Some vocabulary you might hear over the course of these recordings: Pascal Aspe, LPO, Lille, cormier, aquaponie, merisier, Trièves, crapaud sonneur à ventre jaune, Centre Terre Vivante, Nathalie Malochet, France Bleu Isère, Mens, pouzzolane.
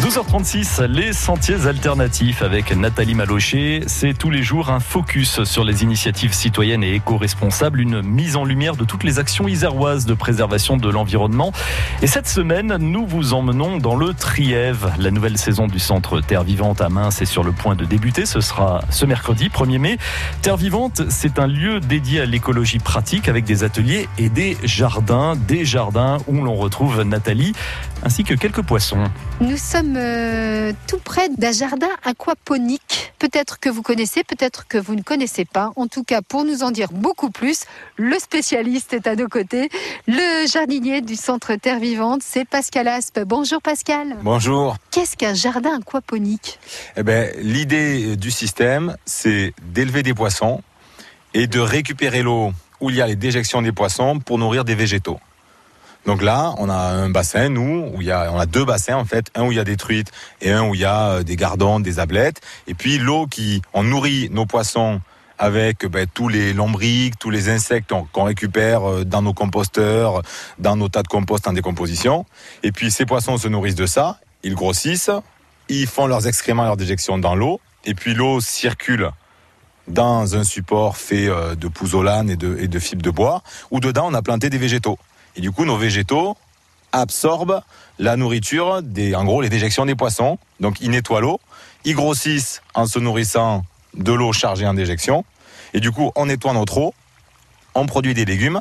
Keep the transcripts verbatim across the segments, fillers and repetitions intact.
douze heures trente-six, les sentiers alternatifs avec Nathalie Malochet. C'est tous les jours un focus sur les initiatives citoyennes et éco-responsables, une mise en lumière de toutes les actions iséroises de préservation de l'environnement. Et cette semaine, nous vous emmenons dans le Trièves. La nouvelle saison du Centre Terre Vivante à Mens est sur le point de débuter. Ce sera ce mercredi, premier mai. Terre Vivante, c'est un lieu dédié à l'écologie pratique avec des ateliers et des jardins. Des jardins où l'on retrouve Nathalie ainsi que quelques poissons. Nous sommes euh, tout près d'un jardin aquaponique. Peut-être que vous connaissez, peut-être que vous ne connaissez pas. En tout cas, pour nous en dire beaucoup plus, le spécialiste est à nos côtés. Le jardinier du Centre Terre Vivante, c'est Pascal Aspe. Bonjour Pascal. Bonjour. Qu'est-ce qu'un jardin aquaponique ? Eh ben, l'idée du système, c'est d'élever des poissons et de récupérer l'eau où il y a les déjections des poissons pour nourrir des végétaux. Donc là, on a un bassin, nous, où il y a, on a deux bassins en fait, un où il y a des truites et un où il y a des gardons, des ablettes. Et puis l'eau qui, on nourrit nos poissons avec ben, tous les lombrics, tous les insectes qu'on récupère dans nos composteurs, dans nos tas de compost en décomposition. Et puis ces poissons se nourrissent de ça, ils grossissent, ils font leurs excréments et leurs déjections dans l'eau. Et puis l'eau circule dans un support fait de pouzzolane et de, et de fibres de bois, où dedans on a planté des végétaux. Et du coup, nos végétaux absorbent la nourriture, des, en gros les déjections des poissons. Donc ils nettoient l'eau, ils grossissent en se nourrissant de l'eau chargée en déjection. Et du coup, on nettoie notre eau, on produit des légumes.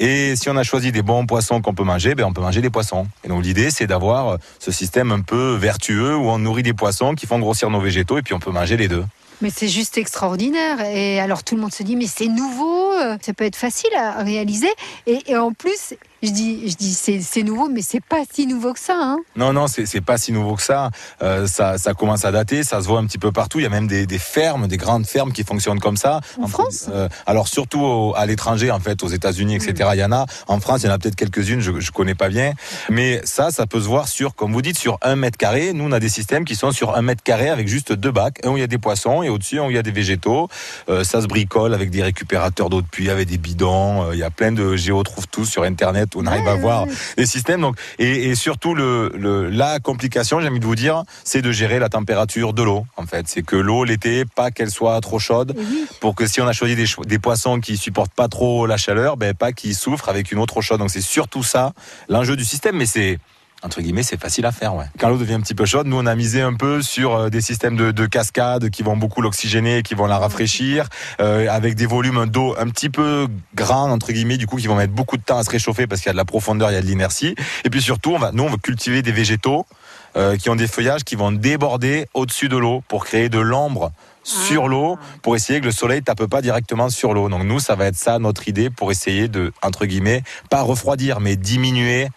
Et si on a choisi des bons poissons qu'on peut manger, ben on peut manger des poissons. Et donc l'idée, c'est d'avoir ce système un peu vertueux où on nourrit des poissons qui font grossir nos végétaux et puis on peut manger les deux. Mais c'est juste extraordinaire. Et alors tout le monde se dit, mais c'est nouveau, ça peut être facile à réaliser. Et, et en plus, je dis, je dis c'est, c'est nouveau, mais c'est pas si nouveau que ça. Hein. Non, non, c'est, c'est pas si nouveau que ça. Euh, ça. Ça commence à dater, ça se voit un petit peu partout. Il y a même des, des fermes, des grandes fermes qui fonctionnent comme ça. En, en France euh, Alors surtout au, à l'étranger, en fait, aux États-Unis, et cetera. Mmh. Il y en a. En France, il y en a peut-être quelques-unes, je, je connais pas bien. Mais ça, ça peut se voir sur, comme vous dites, sur un mètre carré. Nous, on a des systèmes qui sont sur un mètre carré avec juste deux bacs. Un où il y a des poissons et au-dessus, un où il y a des végétaux. Euh, ça se bricole avec des récupérateurs d'eau de puits, avec des bidons. Euh, il y a plein de géo-trouve-tout sur Internet. On arrive ouais, à voir les ouais. systèmes. Donc, et, et surtout, le, le, la complication, j'ai envie de vous dire, c'est de gérer la température de l'eau. En fait, c'est que l'eau, l'été, pas qu'elle soit trop chaude, oui. pour que si on a choisi des, des poissons qui supportent pas trop la chaleur, ben, pas qu'ils souffrent avec une eau trop chaude. Donc, c'est surtout ça, l'enjeu du système. Mais c'est, entre guillemets, c'est facile à faire. Ouais. Quand l'eau devient un petit peu chaude, nous, on a misé un peu sur des systèmes de, de cascades qui vont beaucoup l'oxygéner, qui vont la rafraîchir, euh, avec des volumes d'eau un petit peu grands, entre guillemets, du coup, qui vont mettre beaucoup de temps à se réchauffer parce qu'il y a de la profondeur, il y a de l'inertie. Et puis surtout, on va, nous, on va cultiver des végétaux euh, qui ont des feuillages qui vont déborder au-dessus de l'eau pour créer de l'ombre sur l'eau, pour essayer que le soleil ne tape pas directement sur l'eau. Donc nous, ça va être ça, notre idée, pour essayer de, entre guillemets, pas refroidir, mais diminuer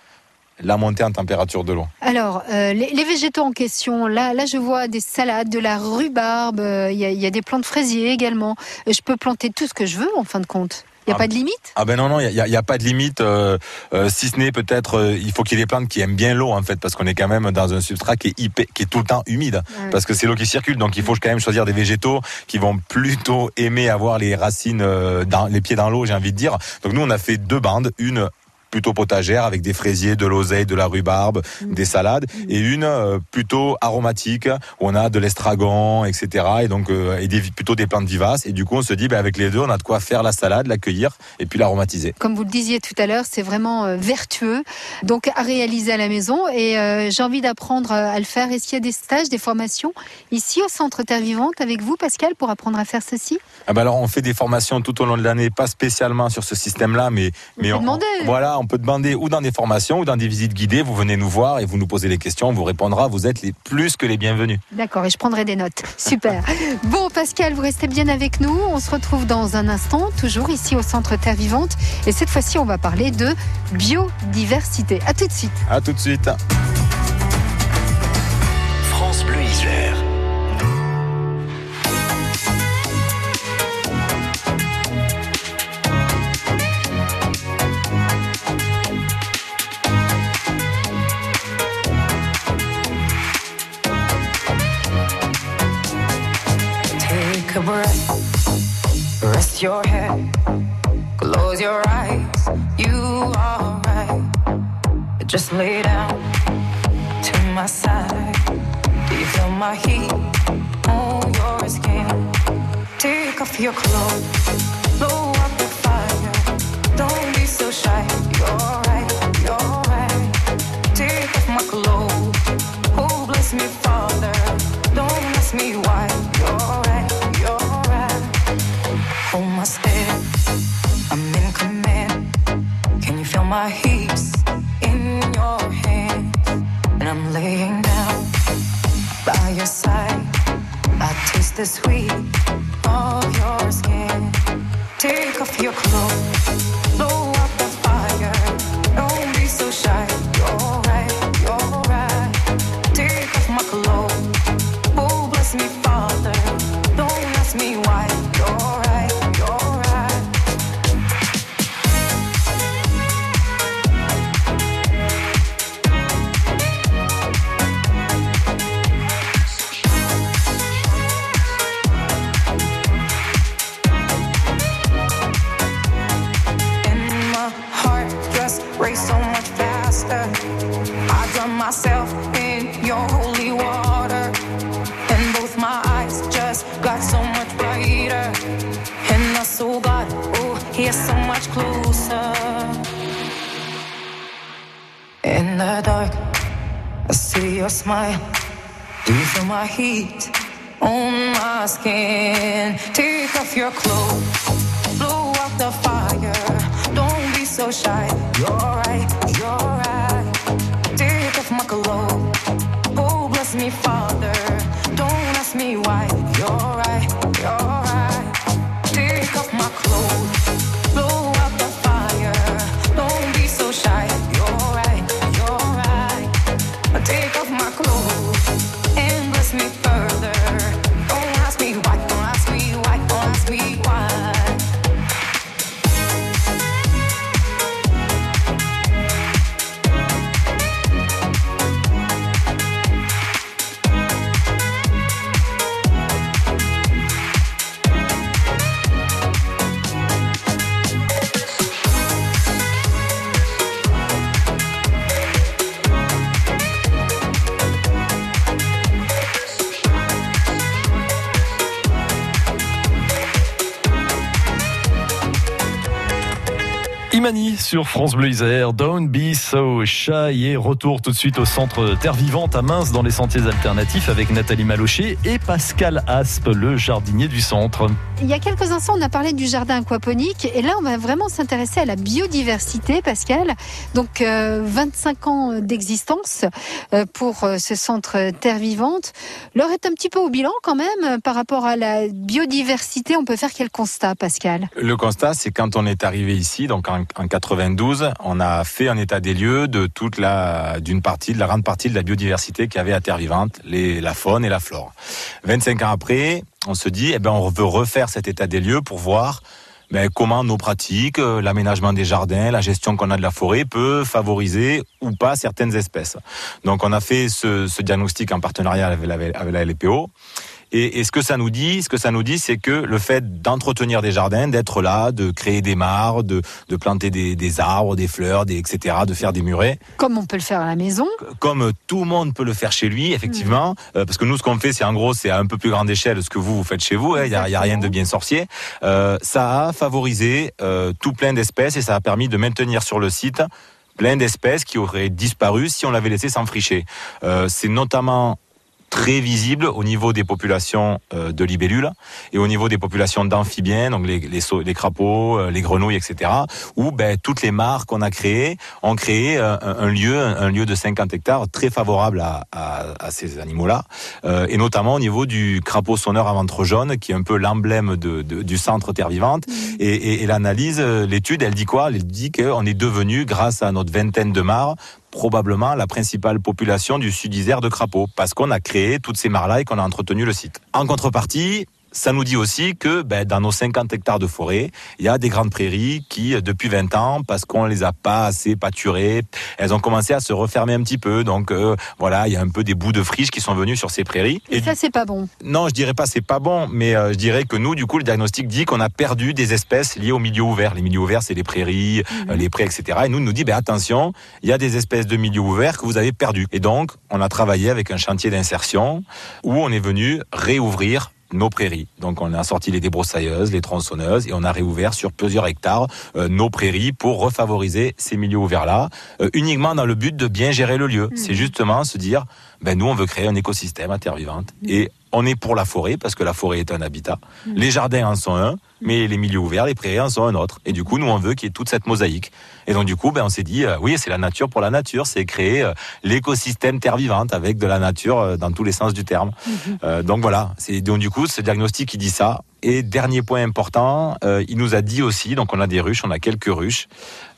la montée en température de l'eau. Alors, euh, les, les végétaux en question, là, là je vois des salades, de la rhubarbe, il euh, y, y a des plantes fraisiers également. Je peux planter tout ce que je veux en fin de compte. Il n'y a ah, pas de limite ? Ah ben non, non, il n'y a, a, a pas de limite, euh, euh, si ce n'est peut-être, euh, il faut qu'il y ait des plantes qui aiment bien l'eau en fait, parce qu'on est quand même dans un substrat qui est, hyper, qui est tout le temps humide, ah oui. parce que c'est l'eau qui circule, donc il faut quand même choisir des végétaux qui vont plutôt aimer avoir les racines, euh, dans, les pieds dans l'eau, j'ai envie de dire. Donc nous, on a fait deux bandes, une plutôt potagère avec des fraisiers, de l'oseille, de la rhubarbe, mmh. des salades mmh. et une euh, plutôt aromatique où on a de l'estragon, et cetera. Et donc euh, et des, plutôt des plantes vivaces. Et du coup, on se dit, bah, avec les deux, on a de quoi faire la salade, l'accueillir et puis l'aromatiser. Comme vous le disiez tout à l'heure, c'est vraiment euh, vertueux. Donc à réaliser à la maison et euh, j'ai envie d'apprendre à le faire. Est-ce qu'il y a des stages, des formations ici au Centre Terre Vivante avec vous, Pascal, pour apprendre à faire ceci ? Ah bah alors on fait des formations tout au long de l'année, pas spécialement sur ce système-là, mais vous mais on, on, voilà. On peut demander ou dans des formations ou dans des visites guidées. Vous venez nous voir et vous nous posez les questions. On vous répondra. Vous êtes les plus que les bienvenus. D'accord, et je prendrai des notes. Super. Bon, Pascal, vous restez bien avec nous. On se retrouve dans un instant, toujours ici au Centre Terre Vivante. Et cette fois-ci, on va parler de biodiversité. À tout de suite. À tout de suite. France Bleu Isère. Take a breath, rest your head, close your eyes, you are right. Just lay down to my side. feel my heat on your skin. Take off your clothes, blow up the fire. Don't be so shy, you're right, you're right. Take off my clothes, oh bless me Father. Don't ask me why, you're right, you're right. Hold my step, I'm in command. Can you feel my hips in your hands? And I'm laying down by your side. I taste the sweet of your skin. Take off your clothes, blow up the fire. Don't be so shy, you're right, you're right. Take off my clothes, oh bless me Father. Don't ask me why, you're right, you're right. Race so much faster. I drown myself in your holy water, and both my eyes just got so much brighter, and I saw God, oh, He's so much closer. In the dark, I see your smile. Do you feel my heat on my skin? Take off your clothes, blow out the fire. Don't so shy, you're right, you're right. Take off my clothes, oh bless me Father. Don't ask me why, you're right, you're right. Take off my clothes, blow up the fire. Don't be so shy, you're right, you're right. Take off my clothes and bless me further. Don't ask me why, don't ask me why, don't ask me why. Imani sur France Bleu Isère, Don't Be So Shy, et retour tout de suite au Centre Terre Vivante à Mens dans les sentiers alternatifs avec Nathalie Malochet et Pascal Aspe, le jardinier du centre. Il y a quelques instants, on a parlé du jardin aquaponique et là, on va vraiment s'intéresser à la biodiversité, Pascal. Donc, euh, vingt-cinq ans d'existence pour ce Centre Terre Vivante. L'heure est un petit peu au bilan quand même par rapport à la biodiversité. On peut faire quel constat, Pascal ? Le constat, c'est quand on est arrivé ici, donc en En quatre-vingt-douze, on a fait un état des lieux de toute la, d'une partie, de la grande partie de la biodiversité qu'il y avait à Terre Vivante, les, la faune et la flore. vingt-cinq ans après, on se dit, eh ben, on veut refaire cet état des lieux pour voir ben, comment nos pratiques, l'aménagement des jardins, la gestion qu'on a de la forêt peut favoriser ou pas certaines espèces. Donc, on a fait ce, ce diagnostic en partenariat avec la, avec la L P O. Et, et ce que ça nous dit, ce que ça nous dit, c'est que le fait d'entretenir des jardins, d'être là, de créer des mares, de, de planter des, des arbres, des fleurs, des, et cetera, de faire des murets. Comme on peut le faire à la maison. Comme tout le monde peut le faire chez lui, effectivement. Mmh. Euh, parce que nous, ce qu'on fait, c'est en gros, c'est à un peu plus grande échelle ce que vous, vous faites chez vous. Il hein, n'y a, a rien de bien sorcier. Euh, ça a favorisé euh, tout plein d'espèces et ça a permis de maintenir sur le site plein d'espèces qui auraient disparu si on l'avait laissé s'enfricher. Euh, c'est notamment très visible au niveau des populations de libellules et au niveau des populations d'amphibiens, donc les, les, les crapauds, les grenouilles, et cetera, où ben, toutes les mares qu'on a créées ont créé un, un lieu, un lieu de cinquante hectares très favorable à, à, à ces animaux-là, euh, et notamment au niveau du crapaud sonneur à ventre jaune, qui est un peu l'emblème de, de, du Centre Terre Vivante. Mmh. Et, et, et l'analyse, l'étude, elle dit quoi ? Elle dit qu'on est devenu, grâce à notre vingtaine de mares, probablement la principale population du sud Isère de crapauds, parce qu'on a créé toutes ces mares-là et qu'on a entretenu le site. En contrepartie, ça nous dit aussi que ben, dans nos cinquante hectares de forêt, il y a des grandes prairies qui, depuis vingt ans, parce qu'on ne les a pas assez pâturées, elles ont commencé à se refermer un petit peu. Donc euh, voilà, il y a un peu des bouts de friche qui sont venus sur ces prairies. Et, Et ça, c'est pas bon. Non, je dirais pas c'est pas bon, mais euh, je dirais que nous, du coup, le diagnostic dit qu'on a perdu des espèces liées aux milieux ouverts. Les milieux ouverts, c'est les prairies, mmh. euh, les prés, et cetera. Et nous, nous dit, ben, attention, il y a des espèces de milieux ouverts que vous avez perdues. Et donc, on a travaillé avec un chantier d'insertion où on est venu réouvrir nos prairies. Donc on a sorti les débroussailleuses, les tronçonneuses et on a réouvert sur plusieurs hectares euh, nos prairies pour refavoriser ces milieux ouverts-là, euh, uniquement dans le but de bien gérer le lieu. Mmh. C'est justement se dire, ben nous on veut créer un écosystème à Terre Vivante mmh. et on est pour la forêt parce que la forêt est un habitat. Mmh. Les jardins en sont un, mais les milieux ouverts, les prairies en sont un autre. Et du coup, nous, on veut qu'il y ait toute cette mosaïque. Et donc, du coup, ben, on s'est dit, euh, oui, c'est la nature pour la nature. C'est créer euh, l'écosystème Terre Vivante avec de la nature euh, dans tous les sens du terme. Mmh. Euh, donc, voilà. C'est, donc, du coup, ce diagnostic, il dit ça. Et dernier point important, euh, il nous a dit aussi, donc on a des ruches, on a quelques ruches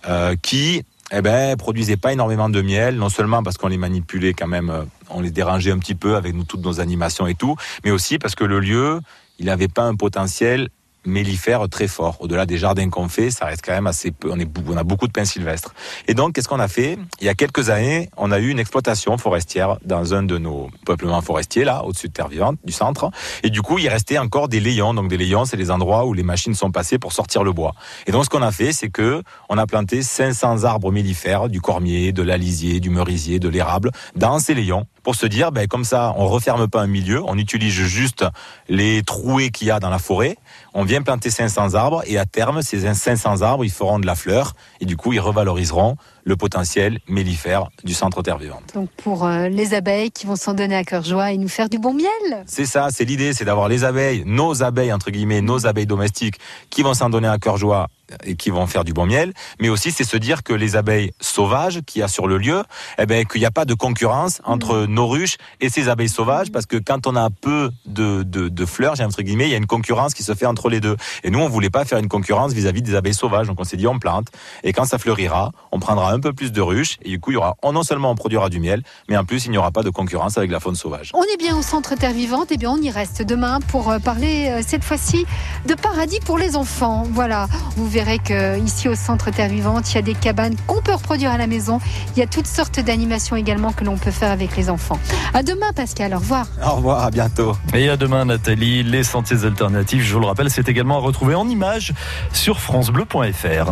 euh, qui... Eh ben, produisaient pas énormément de miel, non seulement parce qu'on les manipulait quand même, on les dérangeait un petit peu avec nous, toutes nos animations et tout, mais aussi parce que le lieu, il n'avait pas un potentiel mellifère très fort. Au-delà des jardins qu'on fait, ça reste quand même assez peu. On, est, on a beaucoup de pins sylvestres. Et donc, qu'est-ce qu'on a fait ? Il y a quelques années, on a eu une exploitation forestière dans un de nos peuplements forestiers, là, au-dessus de Terre Vivante, du centre. Et du coup, il restait encore des layons. Donc, des layons, c'est les endroits où les machines sont passées pour sortir le bois. Et donc, ce qu'on a fait, c'est que on a planté cinq cents arbres mellifères, du cormier, de l'alisier, du merisier, de l'érable, dans ces layons, pour se dire, ben, comme ça, on referme pas un milieu, on utilise juste les trouées qu'il y a dans la forêt, on vient planter cinq cents arbres, et à terme, ces cinq cents arbres, ils feront de la fleur, et du coup, ils revaloriseront le potentiel mellifère du Centre Terre Vivante. Donc pour euh, les abeilles qui vont s'en donner à cœur joie et nous faire du bon miel. C'est ça, c'est l'idée, c'est d'avoir les abeilles, nos abeilles entre guillemets, nos abeilles domestiques qui vont s'en donner à cœur joie et qui vont faire du bon miel, mais aussi c'est se dire que les abeilles sauvages qu'il y a sur le lieu, eh ben, qu'il n'y a pas de concurrence entre mmh. nos ruches et ces abeilles sauvages, parce que quand on a peu de, de, de fleurs, j'ai entre guillemets, il y a une concurrence qui se fait entre les deux. Et nous, on ne voulait pas faire une concurrence vis-à-vis des abeilles sauvages, donc on s'est dit on plante, et quand ça fleurira, on prendra un peu plus de ruches, et du coup, il y aura, non seulement on produira du miel, mais en plus, il n'y aura pas de concurrence avec la faune sauvage. On est bien au Centre Terre Vivante, et bien on y reste demain pour parler, cette fois-ci, de paradis pour les enfants. Voilà, vous verrez qu'ici au Centre Terre Vivante, il y a des cabanes qu'on peut reproduire à la maison, il y a toutes sortes d'animations également que l'on peut faire avec les enfants. À demain, Pascal, au revoir. Au revoir, à bientôt. Et à demain, Nathalie, les sentiers alternatifs, je vous le rappelle, c'est également à retrouver en images sur francebleu point fr.